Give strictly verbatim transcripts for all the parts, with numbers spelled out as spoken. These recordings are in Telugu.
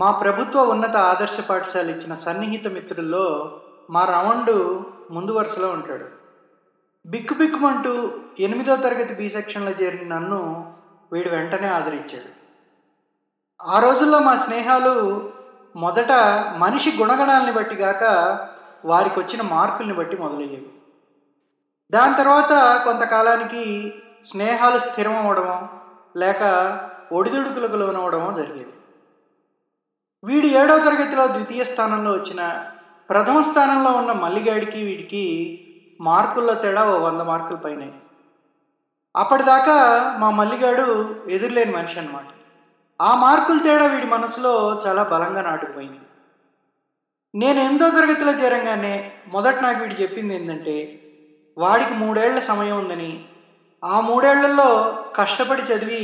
మా ప్రభుత్వ ఉన్నత ఆదర్శ పాఠశాల ఇచ్చిన సన్నిహిత మిత్రుల్లో మా రమణుడు ముందు వరుసలో ఉంటాడు. బిక్కుబిక్కుమంటూ ఎనిమిదో తరగతి బి సెక్షన్లో చేరిన నన్ను వీడు వెంటనే ఆదరించాడు. ఆ రోజుల్లో మా స్నేహాలు మొదట మనిషి గుణగణాలని బట్టి కాక వారికి వచ్చిన మార్కుల్ని బట్టి మొదలయ్యేవి. దాని తర్వాత కొంతకాలానికి స్నేహాలు స్థిరం అవ్వడమో లేక ఒడిదుడుకులకు లోనవడమో జరిగేవి. వీడు ఏడో తరగతిలో ద్వితీయ స్థానంలో వచ్చిన ప్రథమ స్థానంలో ఉన్న మల్లిగాడికి వీడికి మార్కుల్లో తేడా ఓ వంద మార్కుల పైన. అప్పటిదాకా మా మల్లిగాడు ఎదురులేని మనిషి అన్నమాట. ఆ మార్కుల తేడా వీడి మనసులో చాలా బలంగా నాటుకుపోయింది. నేను ఎనిమిదో తరగతిలో చేరంగానే మొదట నాకు వీడు చెప్పింది ఏంటంటే, వాడికి మూడేళ్ల సమయం ఉందని, ఆ మూడేళ్లలో కష్టపడి చదివి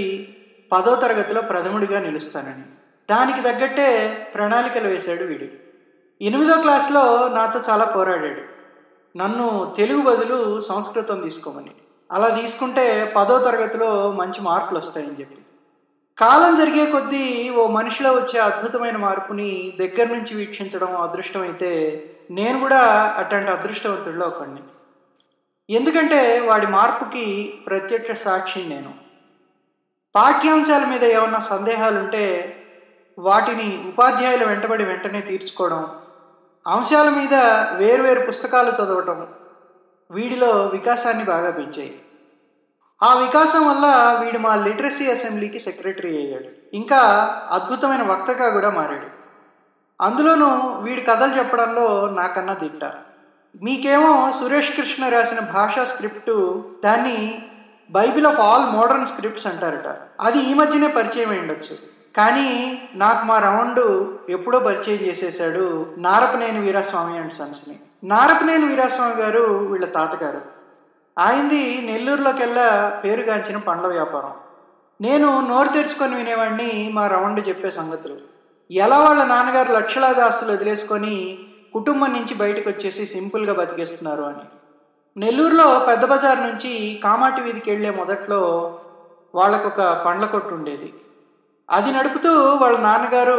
పదో తరగతిలో ప్రథముడిగా నిలుస్తానని. దానికి తగ్గట్టే ప్రణాళికలు వేశాడు వీడు. ఎనిమిదో క్లాస్లో నాతో చాలా పోరాడాడు, నన్ను తెలుగు బదులు సంస్కృతం తీసుకోమని. అలా తీసుకుంటే పదో తరగతిలో మంచి మార్కులు వస్తాయని చెప్పి. కాలం జరిగే కొద్దీ ఓ మనిషిలో వచ్చే అద్భుతమైన మార్పుని దగ్గర నుంచి వీక్షించడం అదృష్టమైతే, నేను కూడా అట్లాంటి అదృష్టవంతుల్లో ఒకడిని. ఎందుకంటే వాడి మార్పుకి ప్రత్యక్ష సాక్షి నేను. పాఠ్యాంశాల మీద ఏమన్నా సందేహాలుంటే వాటిని ఉపాధ్యాయుల వెంటబడి వెంటనే తీర్చుకోవడం, అంశాల మీద వేర్వేరు పుస్తకాలు చదవటం వీడిలో వికాసాన్ని బాగా పెంచాయి. ఆ వికాసం వల్ల వీడు మా లిటరసీ అసెంబ్లీకి సెక్రటరీ అయ్యాడు. ఇంకా అద్భుతమైన వక్తగా కూడా మారాడు. అందులోనూ వీడి కథలు చెప్పడంలో నాకన్నా దిట్ట. మీకేమో సురేష్ కృష్ణ రాసిన భాషా స్క్రిప్టు, దాన్ని Bible of all modern scripts అంటారట. అది ఈ మధ్యనే పరిచయం అయ్యుండొచ్చు, కానీ నాకు మా రమణుడు ఎప్పుడో పరిచయం చేసేసాడు నారపనేని వీరాస్వామి అండ్ సన్స్ని. నారపనేని వీరాస్వామి గారు వీళ్ళ తాతగారు. ఆయనది నెల్లూరులోకెల్లా పేరుగాంచిన పండ్ల వ్యాపారం. నేను నోరు తెరుచుకొని వినేవాడిని మా రమణుడు చెప్పే సంగతులు. ఎలా వాళ్ళ నాన్నగారు లక్షలాది ఆస్తులు వదిలేసుకొని కుటుంబం నుంచి బయటకు వచ్చేసి సింపుల్గా బతికేస్తున్నారు అని. నెల్లూరులో పెద్ద బజార్ నుంచి కామాటి వీధికి వెళ్ళే మొదట్లో వాళ్ళకొక పండ్ల కొట్టు ఉండేది. అది నడుపుతూ వాళ్ళ నాన్నగారు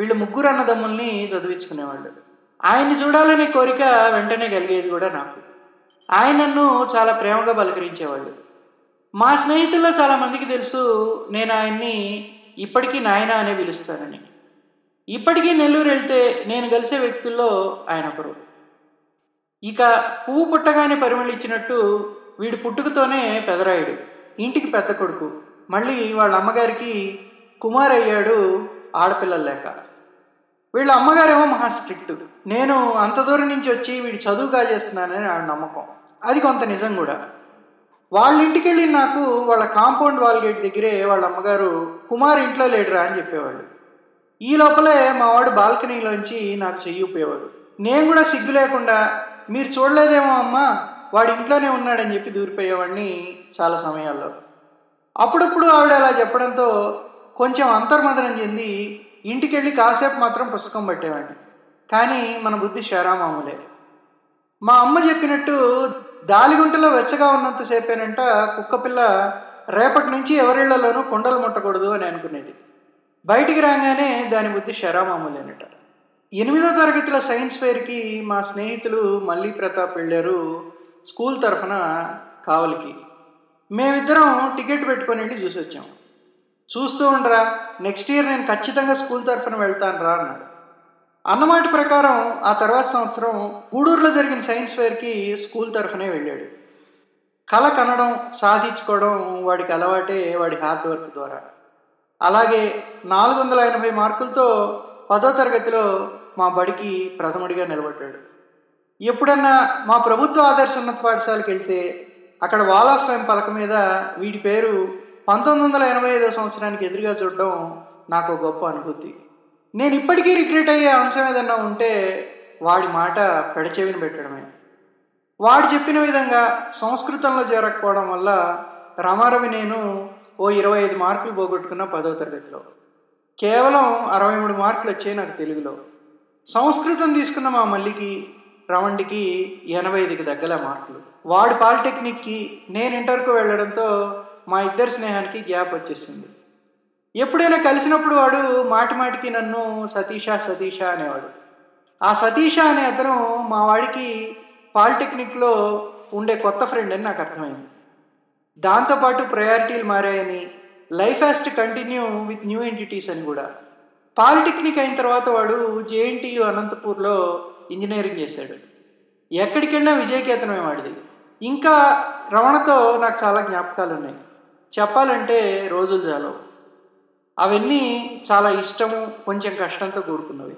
వీళ్ళు ముగ్గురు అన్నదమ్ముల్ని చదివించుకునేవాళ్ళు. ఆయన్ని చూడాలనే కోరిక వెంటనే కలిగేది కూడా నాకు. ఆయన నన్ను చాలా ప్రేమగా పలకరించేవాళ్ళు. మా స్నేహితుల్లో చాలామందికి తెలుసు నేను ఆయన్ని ఇప్పటికీ నాయన అనే పిలుస్తానని. ఇప్పటికీ నెల్లూరు వెళ్తే నేను కలిసే వ్యక్తుల్లో ఆయన ఒకరు. ఇక పువ్వు పుట్టగానే పరిమళించినట్టు వీడు పుట్టుకతోనే పెదరాయుడు, ఇంటికి పెద్ద కొడుకు. మళ్ళీ వాళ్ళ అమ్మగారికి కుమార్ అయ్యాడు ఆడపిల్లలు లేక. వీళ్ళ అమ్మగారేమో మహా స్ట్రిక్ట్. నేను అంత దూరం నుంచి వచ్చి వీడు చదువు కాజేస్తున్నానని ఆవిడ నమ్మకం. అది కొంత నిజం కూడా. వాళ్ళ ఇంటికి వెళ్ళి నాకు వాళ్ళ కాంపౌండ్ వాల్ గేట్ దగ్గరే వాళ్ళ అమ్మగారు కుమార్ ఇంట్లో లేడురా అని చెప్పేవాళ్ళు. ఈ లోపలే మా వాడు బాల్కనీలోంచి నాకు చెయ్యి ఊపేవాడు. నేను కూడా సిగ్గు లేకుండా మీరు చూడలేదేమో అమ్మా, వాడి ఇంట్లోనే ఉన్నాడని చెప్పి దూరిపోయేవాడిని చాలా సమయాల్లో. అప్పుడప్పుడు ఆవిడ అలా చెప్పడంతో కొంచెం అంతర్మదనం చెంది ఇంటికి వెళ్ళి కాసేపు మాత్రం పుస్తకం పట్టేవాడిని. కానీ మన బుద్ధి షరామాములే. మా అమ్మ చెప్పినట్టు దాలిగుంటలో వెచ్చగా ఉన్నంతసేపేనంట కుక్కపిల్ల రేపటి నుంచి ఎవరిళ్లలోనూ కొండలు ముట్టకూడదు అని అనుకునేది. బయటికి రాగానే దాని బుద్ధి షరామాములేనట. ఎనిమిదో తరగతిలో సైన్స్ ఫెయిర్కి మా స్నేహితులు మల్లి ప్రతాప్ వెళ్ళారు స్కూల్ తరఫున కావలికి. మేమిద్దరం టికెట్ పెట్టుకొని వెళ్ళి చూసి వచ్చాము. చూస్తూ ఉండరా, నెక్స్ట్ ఇయర్ నేను ఖచ్చితంగా స్కూల్ తరఫున వెళ్తాను రా అన్నాడు. అన్నమాట ప్రకారం ఆ తర్వాత సంవత్సరం గూడూరులో జరిగిన సైన్స్ ఫెయిర్కి స్కూల్ తరఫునే వెళ్ళాడు. కళ కనడం సాధించుకోవడం వాడికి అలవాటే, వాడి హార్డ్ వర్క్ ద్వారా. అలాగే నాలుగు వందల ఎనభై మార్కులతో పదో తరగతిలో మా బడికి ప్రథముడిగా నిలబడ్డాడు. ఎప్పుడన్నా మా ప్రభుత్వ ఆదర్శ ఉన్నత పాఠశాలకు వెళ్తే అక్కడ వాల్ ఆఫ్ ఫేమ్ పలక మీద వీడి పేరు పంతొమ్మిది వందల ఎనభై ఐదో సంవత్సరానికి ఎదురుగా చూడడం నాకు గొప్ప అనుభూతి. నేను ఇప్పటికీ రిగ్రెట్ అయ్యే అంశం ఏదన్నా ఉంటే వాడి మాట పెడచెవిని పెట్టడమే. వాడు చెప్పిన విధంగా సంస్కృతంలో చేరకపోవడం వల్ల రమారవి నేను ఓ ఇరవై ఐదు మార్కులు పోగొట్టుకున్నా పదో తరగతిలో. కేవలం అరవై మూడు మార్కులు వచ్చాయి నాకు తెలుగులో. సంస్కృతం తీసుకున్న మా మల్లికి రవండికి ఎనభై ఐదుకి దగ్గర మార్కులు. వాడు పాలిటెక్నిక్కి, నేను ఇంటర్కు వెళ్ళడంతో మా ఇద్దరి స్నేహానికి గ్యాప్ వచ్చేసింది. ఎప్పుడైనా కలిసినప్పుడు వాడు మాటి మాటికి నన్ను సతీష సతీష అనేవాడు. ఆ సతీష అనే అతను మా వాడికి పాలిటెక్నిక్లో ఉండే కొత్త ఫ్రెండ్ అని నాకు అర్థమైంది. దాంతోపాటు ప్రయారిటీలు మారాయని, life has to continue with new entities అని కూడా. పాలిటెక్నిక్ అయిన తర్వాత వాడు జేఎన్టీయు అనంతపూర్లో ఇంజనీరింగ్ చేశాడు. ఎక్కడికైనా విజయకేతనమే వాడిది. ఇంకా రమణతో నాకు చాలా జ్ఞాపకాలు ఉన్నాయి. చెప్పాలంటే రోజులు చాలవు. అవన్నీ చాలా ఇష్టము, కొంచెం కష్టంతో కూడుకున్నవి.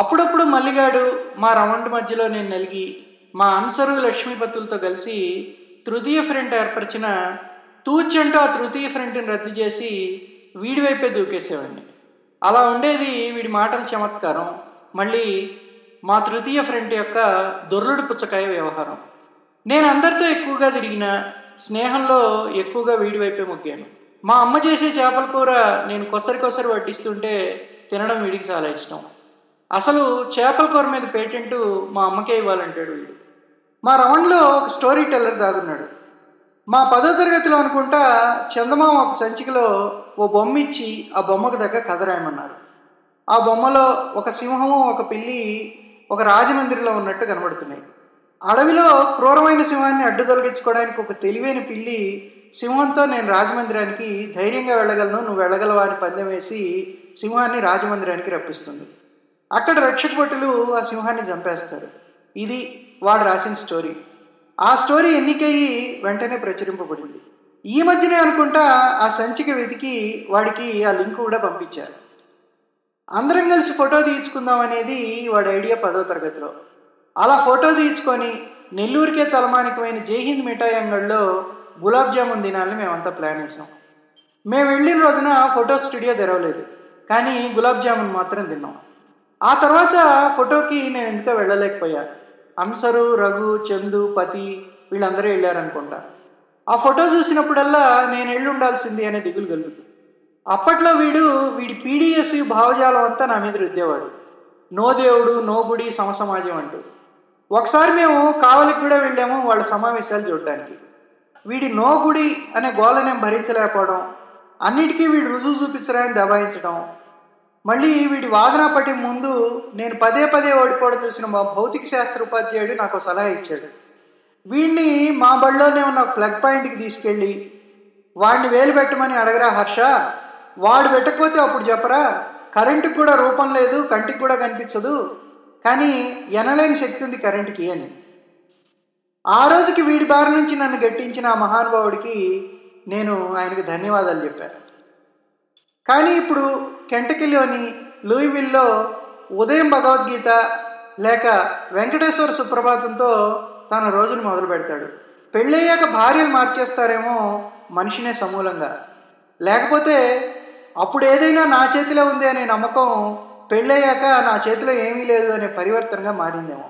అప్పుడప్పుడు మల్లిగాడు మా రమణ మధ్యలో నేను నలిగి మా అన్సరు లక్ష్మీపతులతో కలిసి తృతీయ ఫ్రంట్ ఏర్పరిచిన తూచంటూ ఆ తృతీయ ఫ్రంట్ని రద్దు చేసి వీడి వైపే దూకేసేవాడిని. అలా ఉండేది వీడి మాటల చమత్కారం, మళ్ళీ మా తృతీయ ఫ్రంట్ యొక్క దొర్లుడు పుచ్చకాయ వ్యవహారం. నేను అందరితో ఎక్కువగా తిరిగిన స్నేహంలో ఎక్కువగా వీడి వైపే మొగ్గాను. మా అమ్మ చేసే చేపల కూర నేను కొసరి కొసరి వడ్డిస్తుంటే తినడం వీడికి చాలా ఇష్టం. అసలు చేపల కూర మీద పేటెంట్ మా అమ్మకే ఇవ్వాలంటాడు వీడు. మా రమణ్లో ఒక స్టోరీ టెల్లర్ దాగున్నాడు. మా పదో తరగతిలో అనుకుంటా చందమామ ఒక సంచికలో ఓ బొమ్మ ఇచ్చి ఆ బొమ్మకు దగ్గర కథ రాయమన్నారు. ఆ బొమ్మలో ఒక సింహము, ఒక పిల్లి ఒక రాజమందిరిలో ఉన్నట్టు కనబడుతున్నాయి. అడవిలో క్రూరమైన సింహాన్ని అడ్డు తొలగించుకోవడానికి ఒక తెలివైన పిల్లి సింహంతో నేను రాజమందిరానికి ధైర్యంగా వెళ్ళగలను, నువ్వు వెళ్ళగలవా అని పందెం వేసి సింహాన్ని రాజమందిరానికి రప్పిస్తుంది. అక్కడ రక్షక భటులు ఆ సింహాన్ని చంపేస్తారు. ఇది వాడు రాసిన స్టోరీ. ఆ స్టోరీ ఎన్నికయ్యి వెంటనే ప్రచురింపబడింది. ఈ మధ్యనే అనుకుంటా ఆ సంచిక వెతికి వాడికి ఆ లింక్ కూడా పంపించారు. అందరం కలిసి ఫోటో తీయించుకుందాం అనేది వాడి ఐడియా పదో తరగతిలో. అలా ఫోటో తీయించుకొని నెల్లూరుకే తలమానికమైన జైహింద్ మిఠాయి అంగడిలో గులాబ్ జామున్ తినాలని మేమంతా ప్లాన్ వేసాం. మేము వెళ్ళిన రోజున ఫోటో స్టూడియో తెరవలేదు, కానీ గులాబ్ జామున్ మాత్రం తిన్నాం. ఆ తర్వాత ఫోటోకి నేను ఎందుకో వెళ్ళలేకపోయా. అన్సరు, రఘు, చందు, పతి వీళ్ళందరూ వెళ్ళారనుకుంటా. ఆ ఫోటో చూసినప్పుడల్లా నేను వెళ్ళి ఉండాల్సింది అనే దిగులు కలుగుతుంది. అప్పట్లో వీడు వీడి పీడిఎస్ భావజాలం అంతా నా మీద రుద్దేవాడు. నో దేవుడు, నో గుడి, సమసమాజం అంటూ. ఒకసారి మేము కావలికి కూడా వెళ్ళాము వాళ్ళ సమావేశాలు చూడడానికి. వీడి నో గుడి అనే గోల నేను భరించలేకపోవడం, అన్నిటికీ వీడు రుజువు చూపించరాని దబాయించడం, మళ్ళీ వీడి వాదనాపటి ముందు నేను పదే పదే ఓడిపోవడం చూసిన మా భౌతిక శాస్త్ర ఉపాధ్యాయుడు నాకు సలహా ఇచ్చాడు. వీడిని మా బడిలోనే ఉన్న ప్లగ్ పాయింట్కి తీసుకెళ్ళి వాడిని వేలు పెట్టమని అడగరా హర్ష, వాడు పెట్టకపోతే అప్పుడు చెప్పరా, కరెంటుకి కూడా రూపం లేదు, కంటికి కూడా కనిపించదు, కానీ ఎనలేని శక్తి ఉంది కరెంటుకి అని. ఆ రోజుకి వీడి బారి నుంచి నన్ను గట్టించిన ఆ మహానుభావుడికి నేను ఆయనకు ధన్యవాదాలు చెప్పాను. కానీ ఇప్పుడు కెంటకీలోని లూయివిల్లో ఉదయం భగవద్గీత లేక వెంకటేశ్వర సుప్రభాతంతో తన రోజును మొదలు పెడతాడు. పెళ్ళయ్యాక భార్యను మార్చేస్తారేమో మనిషినే సమూలంగా, లేకపోతే అప్పుడు ఏదైనా నా చేతిలో ఉంది అనే నమ్మకం పెళ్ళయ్యాక నా చేతిలో ఏమీ లేదు అనే పరివర్తనగా మారిందేమో.